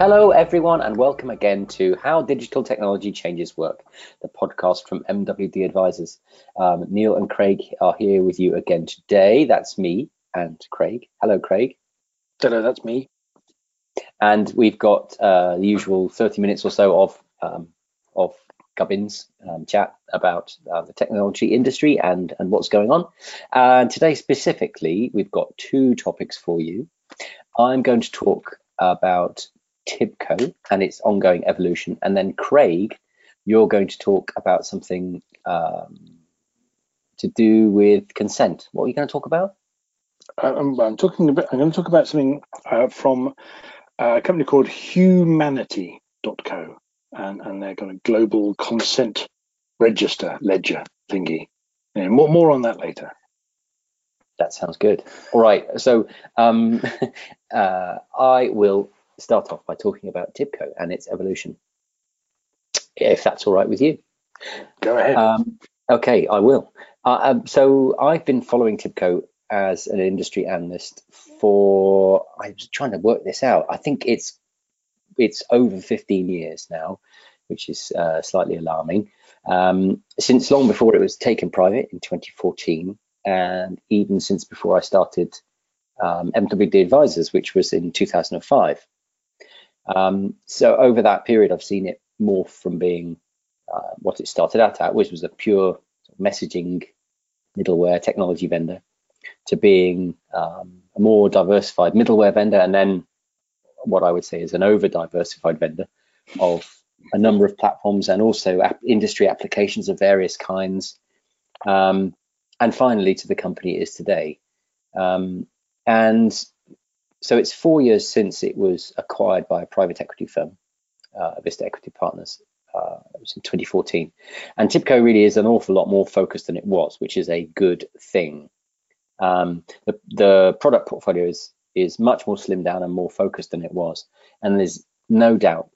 Hello everyone and welcome again to How Digital Technology Changes Work, the podcast from MWD Advisors. Neil and Craig are here with you again today. That's me and Craig. Hello Craig. Hello, that's me. And we've got the usual 30 minutes or so of gubbins chat about the technology industry and what's going on. And today specifically, we've got two topics for you. I'm going to talk about TIBCO and its ongoing evolution, and then Craig, you're going to talk about something to do with consent. What are you going to talk about? I'm going to talk about something from a company called Hu-manity.co, and they're got a global consent ledger thingy. And more on that later. That sounds good. All right, so I will start off by talking about TIBCO and its evolution, if that's all right with you. Go ahead. Okay, I will. So I've been following TIBCO as an industry analyst for, I was trying to work this out, I think it's over 15 years now, which is slightly alarming, since long before it was taken private in 2014, and even since before I started MWD Advisors, which was in 2005. So over that period, I've seen it morph from being what it started out at, which was a pure messaging middleware technology vendor, to being a more diversified middleware vendor, and then what I would say is an over-diversified vendor of a number of platforms and also industry applications of various kinds. And finally, to the company it is today. And so it's 4 years since it was acquired by a private equity firm, Vista Equity Partners. It was in 2014. And TIBCO really is an awful lot more focused than it was, which is a good thing. The product portfolio is much more slimmed down and more focused than it was. And there's no doubt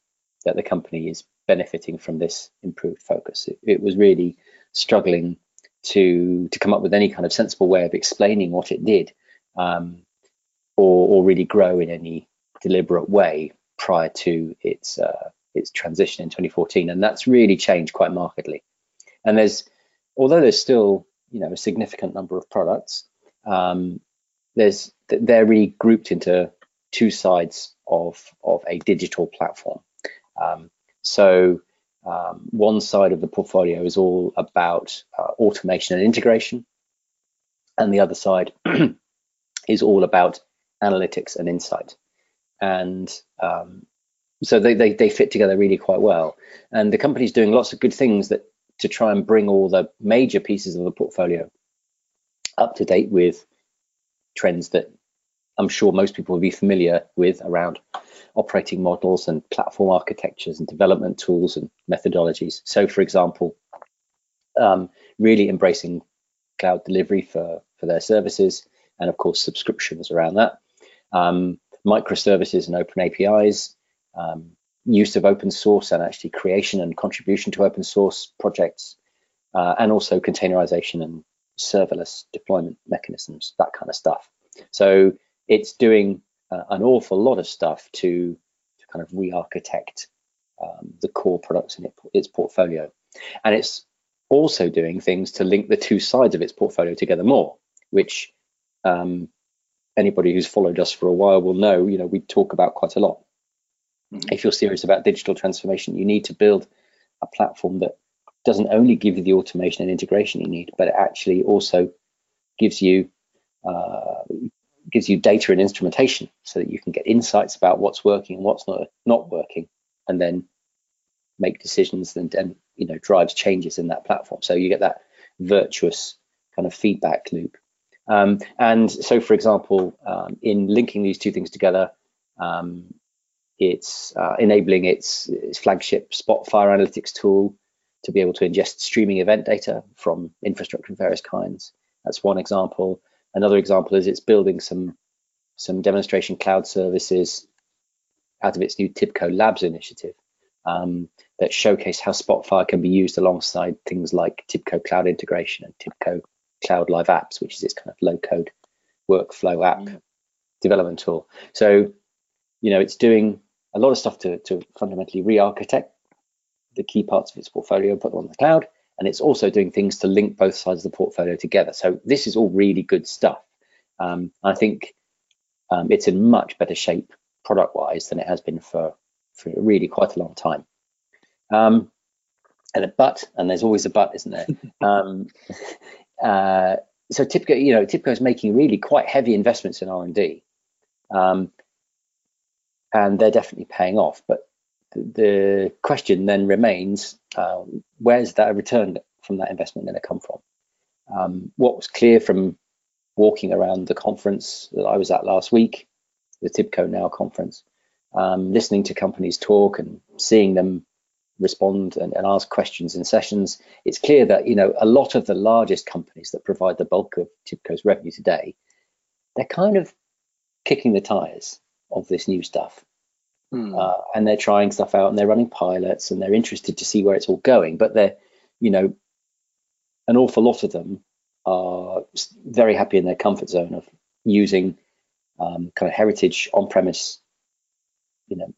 that the company is benefiting from this improved focus. It was really struggling to come up with any kind of sensible way of explaining what it did, or really grow in any deliberate way prior to its transition in 2014, and that's really changed quite markedly. And although there's still, you know, a significant number of products, they're really grouped into two sides of a digital platform. One side of the portfolio is all about automation and integration, and the other side is all about analytics and insight, and so they fit together really quite well. And the company's doing lots of good things to try and bring all the major pieces of the portfolio up to date with trends that I'm sure most people will be familiar with around operating models and platform architectures and development tools and methodologies. So, for example, really embracing cloud delivery for their services, and of course subscriptions around that, microservices and open APIs, use of open source and actually creation and contribution to open source projects, and also containerization and serverless deployment mechanisms, that kind of stuff. So it's doing an awful lot of stuff to kind of re-architect the core products in its portfolio. And it's also doing things to link the two sides of its portfolio together more, which anybody who's followed us for a while will know, you know, we talk about quite a lot. If you're serious about digital transformation, you need to build a platform that doesn't only give you the automation and integration you need, but it actually also gives you data and instrumentation so that you can get insights about what's working and what's not working, and then make decisions and you know, drives changes in that platform. So you get that virtuous kind of feedback loop. And so, for example, in linking these two things together, it's enabling its flagship Spotfire analytics tool to be able to ingest streaming event data from infrastructure of various kinds. That's one example. Another example is it's building some demonstration cloud services out of its new TIBCO Labs initiative that showcase how Spotfire can be used alongside things like TIBCO Cloud Integration and TIBCO Cloud Live Apps, which is its kind of low-code workflow app development tool. So, you know, it's doing a lot of stuff to fundamentally re-architect the key parts of its portfolio, put them on the cloud, and it's also doing things to link both sides of the portfolio together. So this is all really good stuff. I think it's in much better shape product-wise than it has been for really quite a long time. And there's always a but, isn't there? So TIBCO, TIBCO is making really quite heavy investments in R&D, and they're definitely paying off. But the question then remains, where's that return from that investment going to come from? What was clear from walking around the conference that I was at last week, the TIBCO Now conference, listening to companies talk and seeing them respond and ask questions in sessions, it's clear that a lot of the largest companies that provide the bulk of TIBCO's revenue today, they're kind of kicking the tires of this new stuff. And they're trying stuff out and they're running pilots and they're interested to see where it's all going, but they're, an awful lot of them are very happy in their comfort zone of using kind of heritage on-premise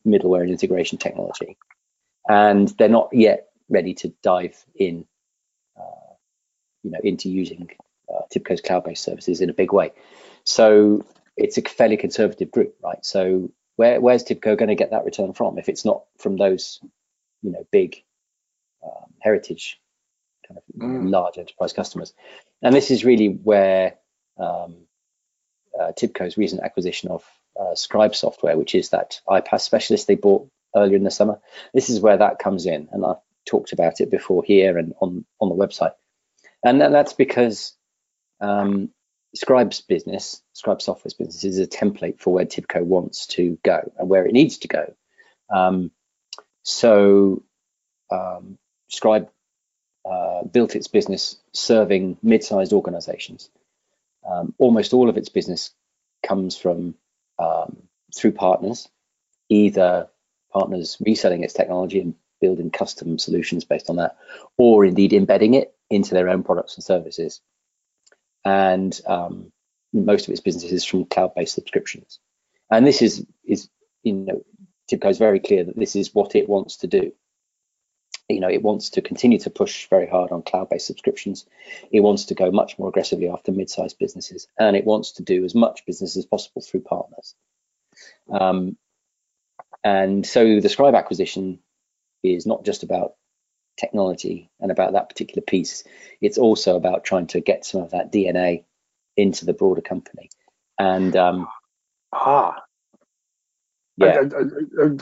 middleware and integration technology, and they're not yet ready to dive in into using TIBCO's cloud-based services in a big way. So it's a fairly conservative group, right? So where's TIBCO going to get that return from if it's not from those big heritage kind of large enterprise customers? And this is really where TIBCO's recent acquisition of Scribe software, which is that iPaaS specialist they bought earlier in the summer, this is where that comes in, and I've talked about it before here and on the website. And that's because Scribe Software's business is a template for where TIBCO wants to go and where it needs to go. Scribe built its business serving mid-sized organizations. Almost all of its business comes from through partners, either partners reselling its technology and building custom solutions based on that, or indeed embedding it into their own products and services. And most of its business is from cloud-based subscriptions. And this is TIBCO is very clear that this is what it wants to do. It wants to continue to push very hard on cloud-based subscriptions. It wants to go much more aggressively after mid-sized businesses, and it wants to do as much business as possible through partners. And so the Scribe acquisition is not just about technology and about that particular piece. It's also about trying to get some of that DNA into the broader company. And a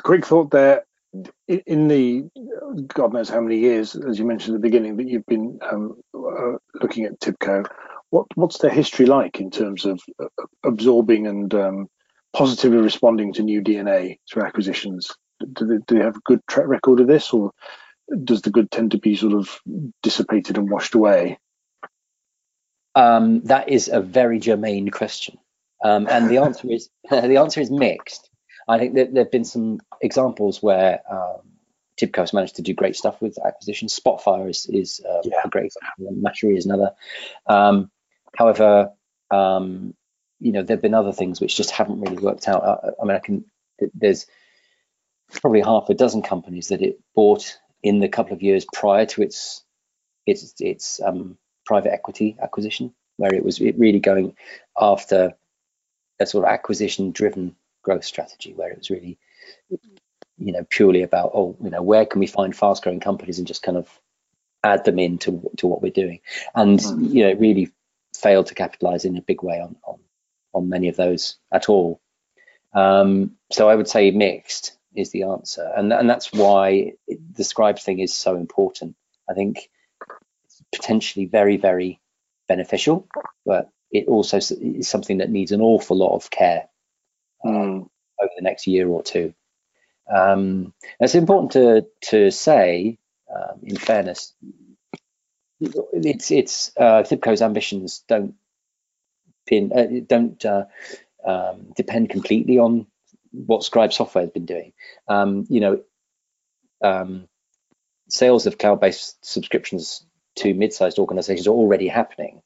quick thought there. In the God knows how many years, as you mentioned at the beginning, that you've been looking at TIBCO, what's their history like in terms of absorbing and positively responding to new DNA through acquisitions? Do they have a good track record of this, or does the good tend to be sort of dissipated and washed away? That is a very germane question, and the answer is mixed. I think that there've been some examples where TIBCO has managed to do great stuff with acquisitions. Spotfire is a great example, and Mashery is another. However, there've been other things which just haven't really worked out. There's probably half a dozen companies that it bought in the couple of years prior to its private equity acquisition, where it really going after a sort of acquisition-driven growth strategy, where it was really, purely about, where can we find fast-growing companies and just kind of add them into what we're doing, and it really failed to capitalize in a big way on many of those at all. So I would say mixed is the answer, and that's why the Scribe thing is so important. I think it's potentially very, very beneficial, but it also is something that needs an awful lot of care over the next year or two. It's important to say, in fairness, TIBCO's ambitions don't depend completely on what Scribe Software has been doing. Sales of cloud-based subscriptions to mid-sized organizations are already happening.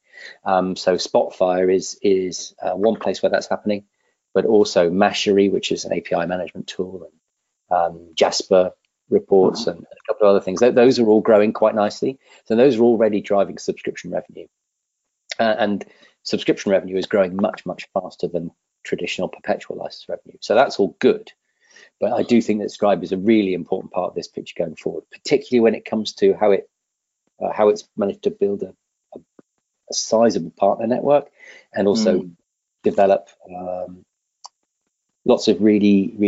So Spotfire is one place where that's happening, but also Mashery, which is an API management tool, Jasper reports, and a couple of other things. Those are all growing quite nicely. So those are already driving subscription revenue. And subscription revenue is growing much, much faster than traditional perpetual license revenue. So that's all good. But I do think that Scribe is a really important part of this picture going forward, particularly when it comes to how it's managed to build a sizable partner network, and also develop lots of really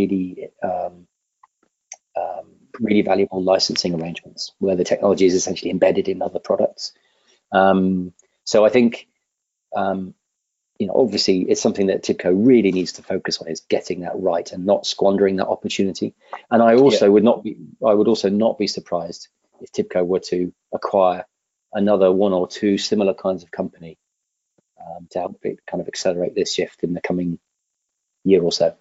valuable licensing arrangements where the technology is essentially embedded in other products. So I think, you know, obviously it's something that TIBCO really needs to focus on, is getting that right and not squandering that opportunity. And I also would also not be surprised if TIBCO were to acquire another one or two similar kinds of company to help it kind of accelerate this shift in the coming year or so.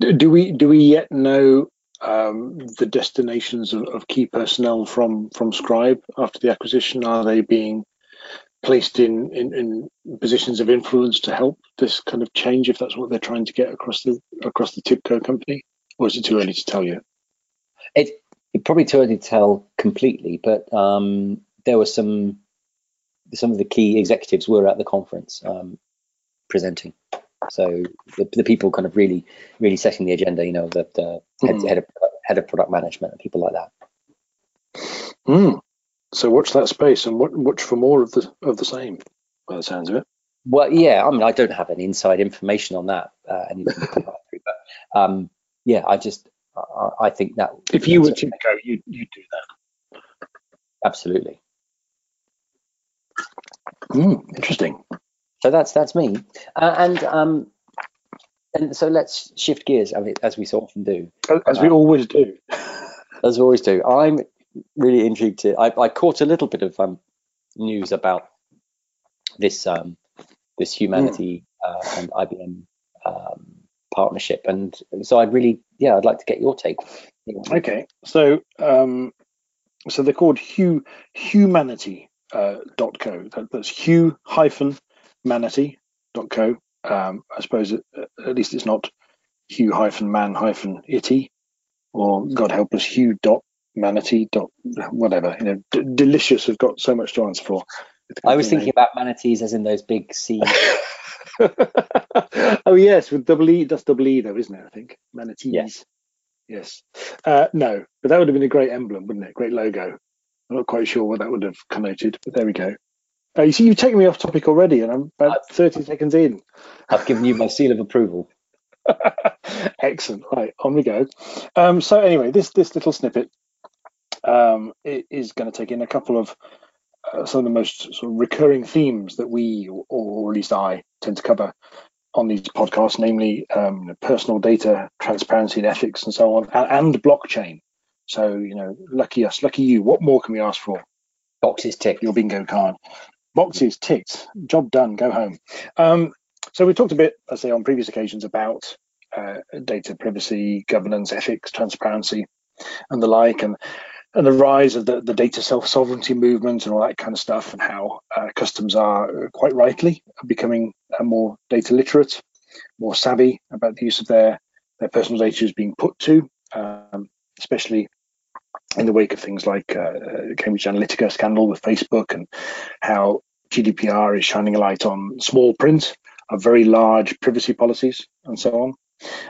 Do we yet know the destinations of key personnel from Scribe after the acquisition? Are they being placed in positions of influence to help this kind of change, if that's what they're trying to get across the TIBCO company, or is it too early to tell you? It's probably too early to tell completely, but there were some of the key executives were at the conference presenting. So the people kind of really setting the agenda, you know, the head of product management and people like that. So watch that space and watch for more of the same, by the sounds of it. Well, yeah, I mean, I don't have any inside information on that. But yeah, I think that if you were to go, you'd do that. Absolutely. Interesting. So that's me, and so let's shift gears, as we so often do. As we always do. As we always do. I'm really intrigued. I caught a little bit of news about this this Hu-manity and IBM partnership, and so I'd like to get your take. Okay, so so they're called Hu-manity.co. That's Hu-manity.co. I suppose at least it's not Hu-man-itty, or God help us, Hu.manity. Whatever. You know, delicious has got so much to answer for. I was thinking about manatees as in those big C. Oh yes, with double E. That's double E though, isn't it? I think manatees. Yes. No, but that would have been a great emblem, wouldn't it? Great logo. I'm not quite sure what that would have connoted, but there we go. You see, you've taken me off topic already, and I'm about 30 seconds in. I've given you my seal of approval. Excellent. Right, on we go. So anyway, this little snippet is going to take in a couple of some of the most sort of recurring themes that we, or at least I, tend to cover on these podcasts, namely personal data, transparency and ethics, and so on, and blockchain. So, you know, lucky us, lucky you. What more can we ask for? Boxes ticked. Your bingo card. Boxes ticked. Job done. Go home. So we talked a bit, I say, on previous occasions about data privacy, governance, ethics, transparency, and the like, and the rise of the data self-sovereignty movement and all that kind of stuff, and how customers are quite rightly becoming more data literate, more savvy about the use of their personal data is being put to, especially in the wake of things like Cambridge Analytica scandal with Facebook, and how GDPR is shining a light on small print of very large privacy policies and so on.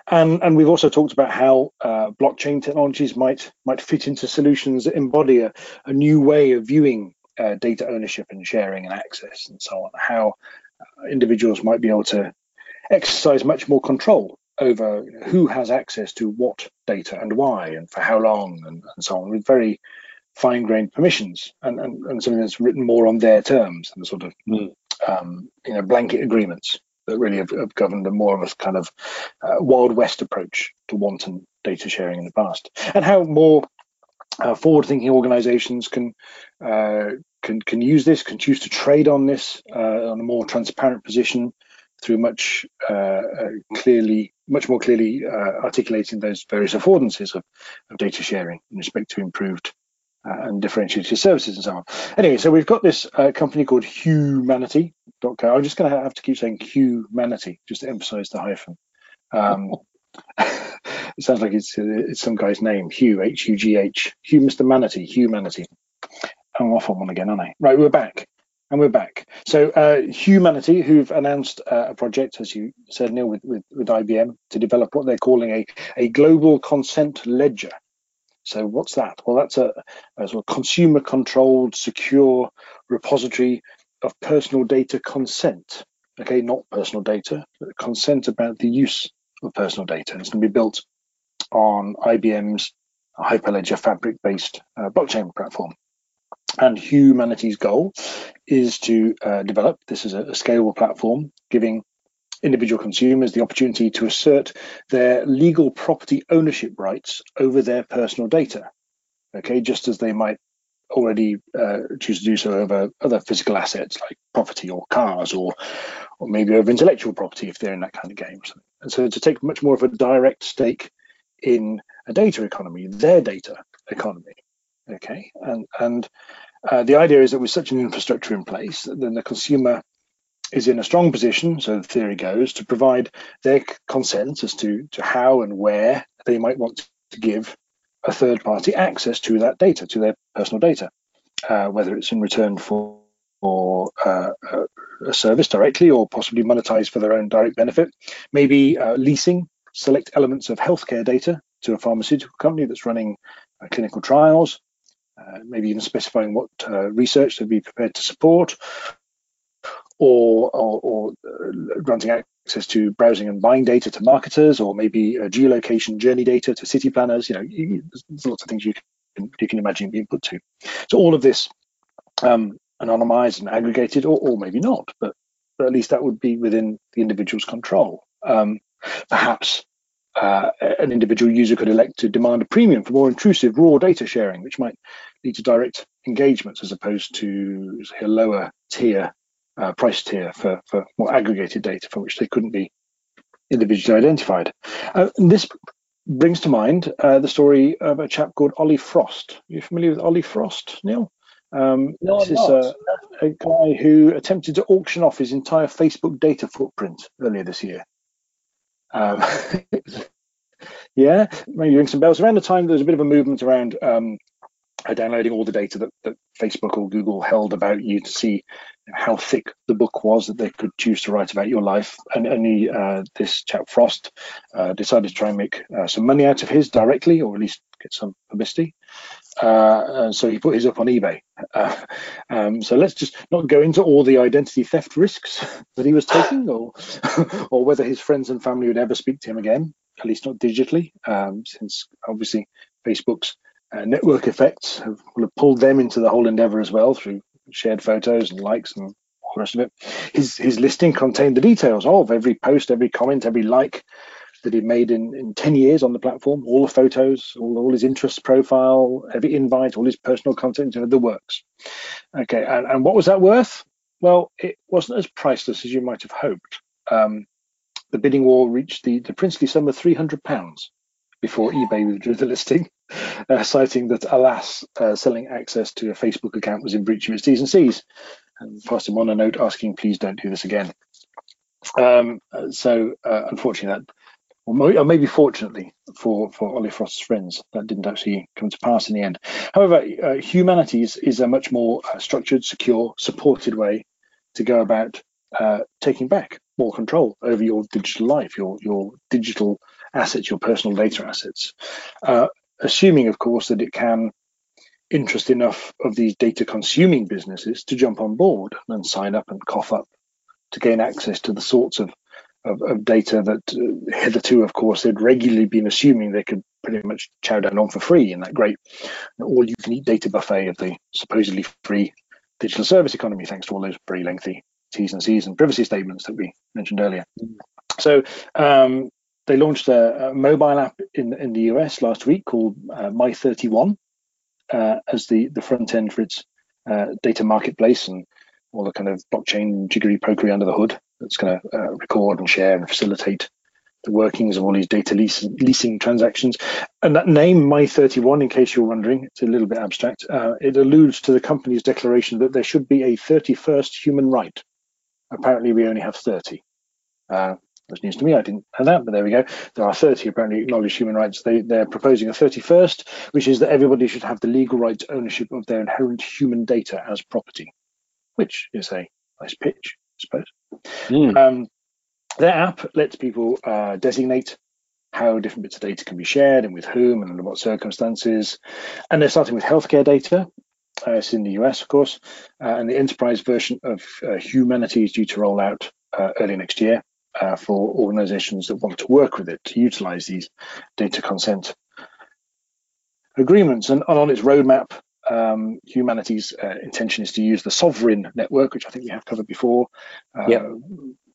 And we've also talked about how blockchain technologies might fit into solutions that embody a new way of viewing data ownership and sharing and access and so on, how individuals might be able to exercise much more control over who has access to what data and why and for how long and so on, with very fine-grained permissions and something that's written more on their terms and the sort of you know, blanket agreements that really have governed a more of a kind of Wild West approach to wanton data sharing in the past, and how more forward-thinking organisations can use this, can choose to trade on this on a more transparent position through much more clearly articulating those various affordances of data sharing in respect to improved and differentiated services and so on. Anyway, so we've got this company called Hu-manity.co. I'm just going to have to keep saying Hu-manity just to emphasize the hyphen. It sounds like it's some guy's name, Hugh, H-U-G-H, Hugh, Mr. Manity, Hu-manity. I'm off on one again, aren't I? Right, we're back. And we're back. So Hu-manity, who've announced a project, as you said, Neil, with IBM to develop what they're calling a global consent ledger. So what's that? Well, that's a sort of consumer-controlled, secure repository of personal data consent. Okay, not personal data, but consent about the use of personal data. And it's going to be built on IBM's Hyperledger Fabric-based blockchain platform. And Hu-manity's goal is to develop this as a scalable platform, giving individual consumers the opportunity to assert their legal property ownership rights over their personal data, okay, just as they might already choose to do so over other physical assets like property or cars, or maybe over intellectual property if they're in that kind of game. And so to take much more of a direct stake in a data economy, their data economy. Okay, and the idea is that with such an infrastructure in place, then the consumer is in a strong position, so the theory goes, to provide their consent as to how and where they might want to give a third party access to that data, to their personal data, whether it's in return for a service directly or possibly monetized for their own direct benefit, maybe leasing select elements of healthcare data to a pharmaceutical company that's running clinical trials, maybe even specifying what research they'd be prepared to support, or granting access to browsing and buying data to marketers, or maybe geolocation journey data to city planners. You know, there's lots of things you can imagine being put to. So all of this anonymized and aggregated, or maybe not, but at least that would be within the individual's control. Perhaps an individual user could elect to demand a premium for more intrusive raw data sharing, which might lead to direct engagements as opposed to, say, a lower tier, price tier for more aggregated data for which they couldn't be individually identified. And this brings to mind the story of a chap called Ollie Frost. Are you familiar with Ollie Frost, Neil? No, this is a guy who attempted to auction off his entire Facebook data footprint earlier this year. Yeah, maybe ring some bells. Around the time there was a bit of a movement around downloading all the data that Facebook or Google held about you to see how thick the book was that they could choose to write about your life. And only this chap Frost decided to try and make some money out of his directly, or at least get some publicity. And so he put his up on eBay. So let's just not go into all the identity theft risks that he was taking, or whether his friends and family would ever speak to him again, at least not digitally, since obviously Facebook's network effects will have pulled them into the whole endeavor as well, through shared photos and likes and all the rest of it. His listing contained the details of every post, every comment, every like that he made in 10 years on the platform, all the photos, all his interests profile, every invite, all his personal content, and the works. Okay, and what was that worth? Well, it wasn't as priceless as you might have hoped. The bidding war reached the princely sum of £300 before eBay withdrew the listing, citing that, alas, selling access to a Facebook account was in breach of its T's and C's, and passed him on a note asking, please don't do this again. So unfortunately, that, or maybe fortunately for Ollie Frost's friends, that didn't actually come to pass in the end. However, Hu-manity is a much more structured, secure, supported way to go about taking back more control over your digital life, your digital assets, your personal data assets, assuming, of course, that it can interest enough of these data-consuming businesses to jump on board and sign up and cough up to gain access to the sorts of data that hitherto, of course, they'd regularly been assuming they could pretty much chow down on for free in that great all-you-can-eat data buffet of the supposedly free digital service economy, thanks to all those very lengthy T's and C's and privacy statements that we mentioned earlier. So they launched a mobile app in the US last week called My31 as the front end for its data marketplace and all the kind of blockchain jiggery-pokery under the hood that's going to record and share and facilitate the workings of all these data leasing transactions. And that name, My31, in case you're wondering, it's a little bit abstract. It alludes to the company's declaration that there should be a 31st human right. Apparently, we only have 30. That's news to me. I didn't know that, but there we go. There are 30 apparently acknowledged human rights. They're proposing a 31st, which is that everybody should have the legal right to ownership of their inherent human data as property, which is a nice pitch, I suppose. Their app lets people designate how different bits of data can be shared and with whom and under what circumstances. And they're starting with healthcare data. It's in the US, of course, and the enterprise version of Hu-manity is due to roll out early next year for organizations that want to work with it to utilize these data consent agreements. And on its roadmap, Hu-manity's intention is to use the Sovereign network, which I think we have covered before.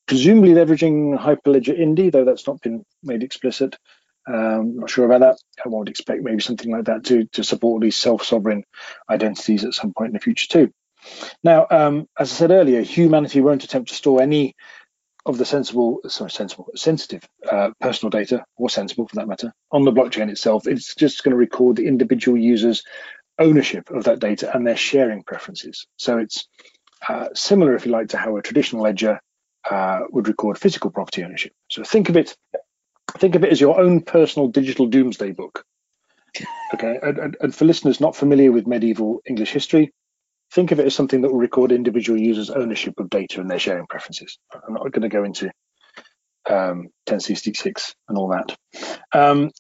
Presumably leveraging Hyperledger Indy, though that's not been made explicit. Not sure about that. I would expect maybe something like that to support these self-sovereign identities at some point in the future too. Now, as I said earlier, Hu-manity won't attempt to store any of the sensitive personal data, or sensible for that matter, on the blockchain itself. It's just going to record the individual user's ownership of that data and their sharing preferences. So it's similar, if you like, to how a traditional ledger would record physical property ownership. So think of it as your own personal digital doomsday book. Okay, and for listeners not familiar with medieval English history, think of it as something that will record individual users' ownership of data and their sharing preferences. I'm not going to go into 1066 and all that. And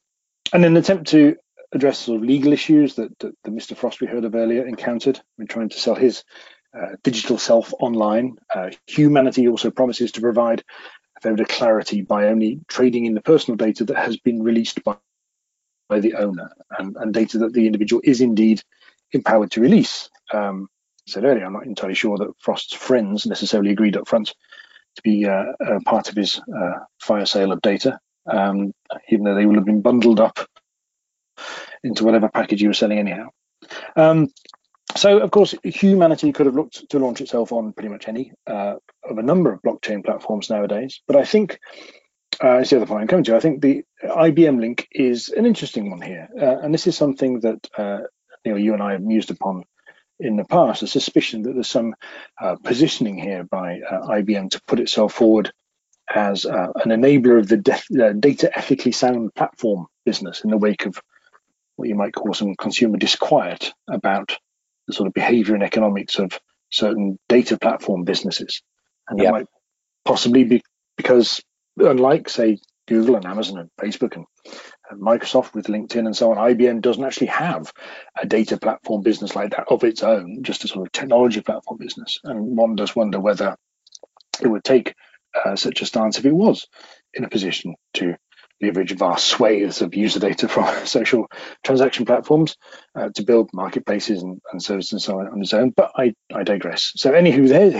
in an attempt to address sort of legal issues that the Mr. Frost we heard of earlier encountered when trying to sell his digital self online, Hu-manity also promises to provide a fair bit of clarity by only trading in the personal data that has been released by the owner and data that the individual is indeed empowered to release. I said earlier, I'm not entirely sure that Frost's friends necessarily agreed up front to be a part of his fire sale of data, even though they will have been bundled up into whatever package you were selling anyhow. So, of course, Hu-manity could have looked to launch itself on pretty much any of a number of blockchain platforms nowadays. But I think, it's the other point I'm coming to, I think the IBM link is an interesting one here. And this is something that you and I have mused upon in the past, a suspicion that there's some positioning here by IBM to put itself forward as an enabler of the data ethically sound platform business in the wake of what you might call some consumer disquiet about the sort of behavior and economics of certain data platform businesses. And that might possibly be because, unlike, say, Google and Amazon and Facebook and Microsoft with LinkedIn and so on, IBM doesn't actually have a data platform business like that of its own, just a sort of technology platform business. And one does wonder whether it would take such a stance if it was in a position to leverage vast swathes of user data from social transaction platforms to build marketplaces and services and so on its own, but I digress. So anywho,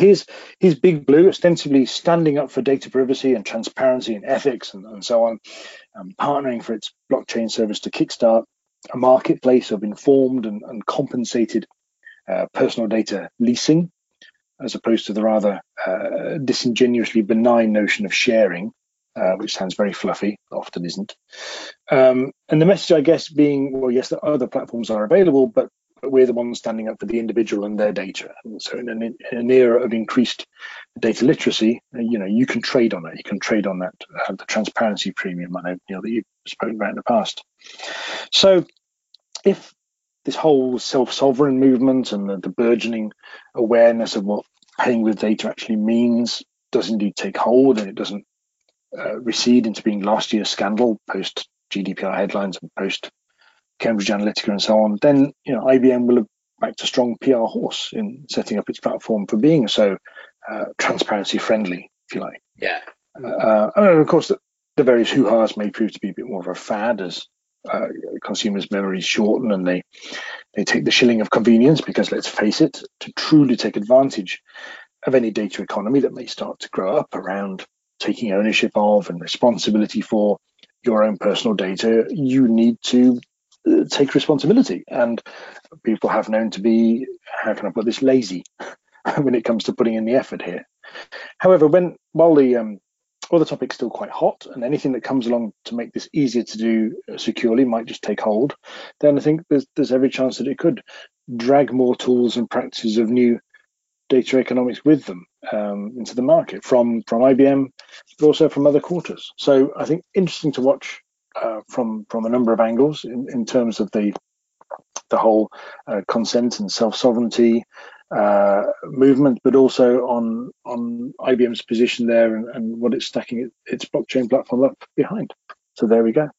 here's Big Blue ostensibly standing up for data privacy and transparency and ethics and so on, partnering for its blockchain service to kickstart a marketplace of informed and compensated personal data leasing, as opposed to the rather disingenuously benign notion of sharing, which sounds very fluffy, often isn't. And the message, I guess, being, well, yes, that other platforms are available, but we're the ones standing up for the individual and their data. And so in an era of increased data literacy, you can trade on it. You can trade on that, the transparency premium, I know, Neil, that you've spoken about in the past. So if this whole self-sovereign movement and the burgeoning awareness of what paying with data actually means does indeed take hold, and it doesn't recede into being last year's scandal post GDPR headlines and post Cambridge Analytica and so on, then IBM will have backed a strong PR horse in setting up its platform for being so transparency friendly, if you like. And of course the various hoo-has may prove to be a bit more of a fad as consumers' memories shorten and they take the shilling of convenience, because let's face it, to truly take advantage of any data economy that may start to grow up around taking ownership of and responsibility for your own personal data, you need to take responsibility. And people have known to be, how can I put this, lazy when it comes to putting in the effort here. However, while the topic's still quite hot, and anything that comes along to make this easier to do securely might just take hold, then I think there's every chance that it could drag more tools and practices of new data economics with them into the market from IBM, but also from other quarters. So I think interesting to watch from a number of angles in terms of the whole consent and self-sovereignty movement, but also on IBM's position there and what it's stacking its blockchain platform up behind. So there we go.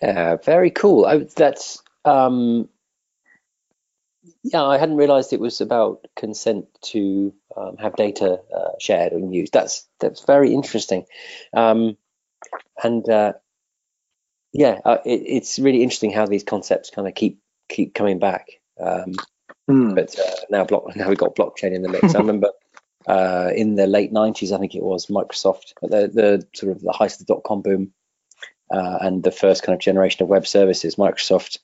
Yeah, very cool. That's yeah, I hadn't realized it was about consent to have data shared and used. That's very interesting. Yeah, it's really interesting how these concepts kind of keep coming back. But now we've got blockchain in the mix. I remember in the late 90s, I think it was, Microsoft, the sort of the height of the dot-com boom, and the first kind of generation of web services, Microsoft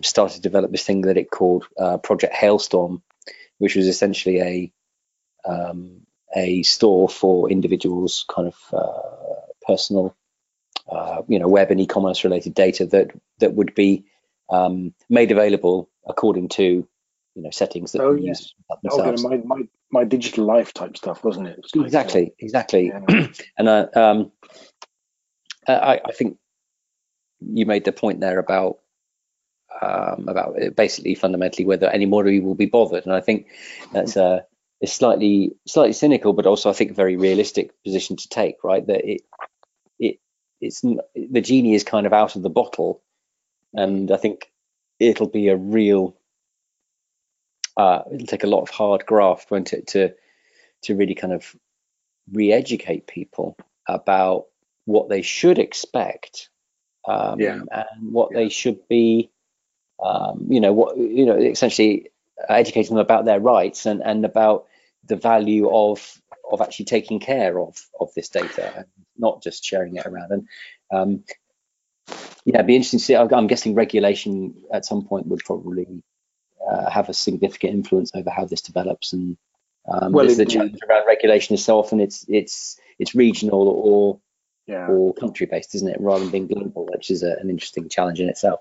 started to develop this thing that it called Project Hailstorm, which was essentially a store for individuals' kind of personal, web and e-commerce related data that would be made available according to settings that we use themselves. My digital life type stuff, wasn't it? Exactly. Yeah. And I think you made the point there about basically fundamentally whether anybody will be bothered, and I think that's a slightly cynical, but also I think a very realistic position to take. Right, that it's the genie is kind of out of the bottle, and I think it'll be a real. It'll take a lot of hard graft, won't it, to really kind of re-educate people about what they should expect, and what they should be, essentially educating them about their rights and about the value of actually taking care of this data, and not just sharing it around. And it'd be interesting to see. I'm guessing regulation at some point would probably have a significant influence over how this develops. And there's the challenge around regulation itself, and it's regional or country-based, isn't it, rather than being global, which is an interesting challenge in itself.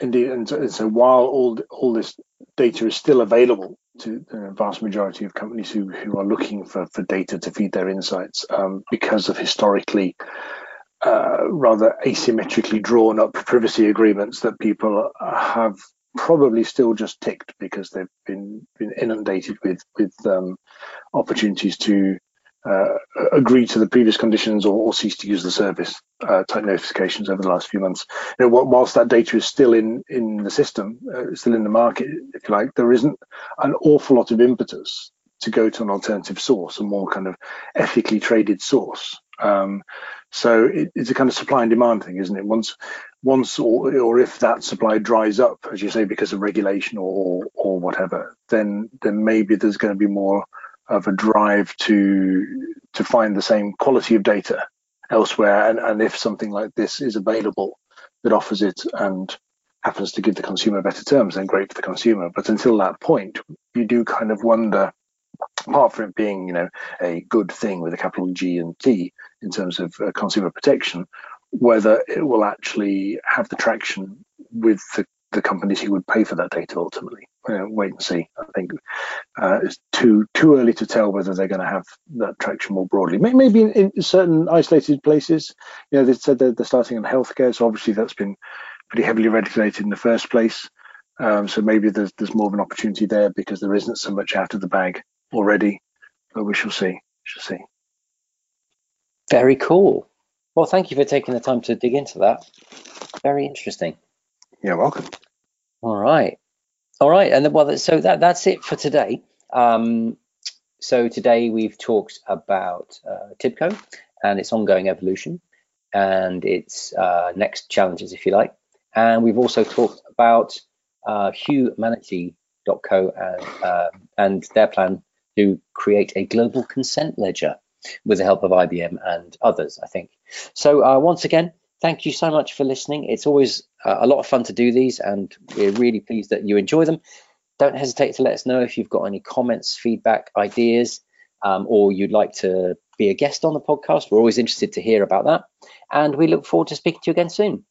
Indeed, and so while all this data is still available to the vast majority of companies who are looking for data to feed their insights, because of historically rather asymmetrically drawn up privacy agreements that people have probably still just ticked because they've been inundated with opportunities to agree to the previous conditions or cease to use the service type notifications over the last few months. Whilst that data is still in the system, still in the market, if you like, there isn't an awful lot of impetus to go to an alternative source, a more kind of ethically traded source. So it's a kind of supply and demand thing, isn't it? Once or if that supply dries up, as you say, because of regulation or whatever, then maybe there's going to be more of a drive to find the same quality of data elsewhere, and if something like this is available that offers it and happens to give the consumer better terms, then great for the consumer. But until that point, you do kind of wonder, apart from it being a good thing with a capital G and T in terms of consumer protection, whether it will actually have the traction with the companies who would pay for that data ultimately. Wait and see. I think it's too early to tell whether they're going to have that traction more broadly. Maybe in certain isolated places. They said they're starting in healthcare, so obviously that's been pretty heavily regulated in the first place. So maybe there's more of an opportunity there because there isn't so much out of the bag already. But we shall see. Very cool. Well, thank you for taking the time to dig into that. Very interesting. You're welcome. All right. And that's it for today. So today we've talked about TIBCO and its ongoing evolution and its next challenges, if you like. And we've also talked about Hu-manity.co and their plan to create a global consent ledger with the help of IBM and others, I think. So once again, thank you so much for listening. It's always a lot of fun to do these, and we're really pleased that you enjoy them. Don't hesitate to let us know if you've got any comments, feedback, ideas, or you'd like to be a guest on the podcast. We're always interested to hear about that. And we look forward to speaking to you again soon.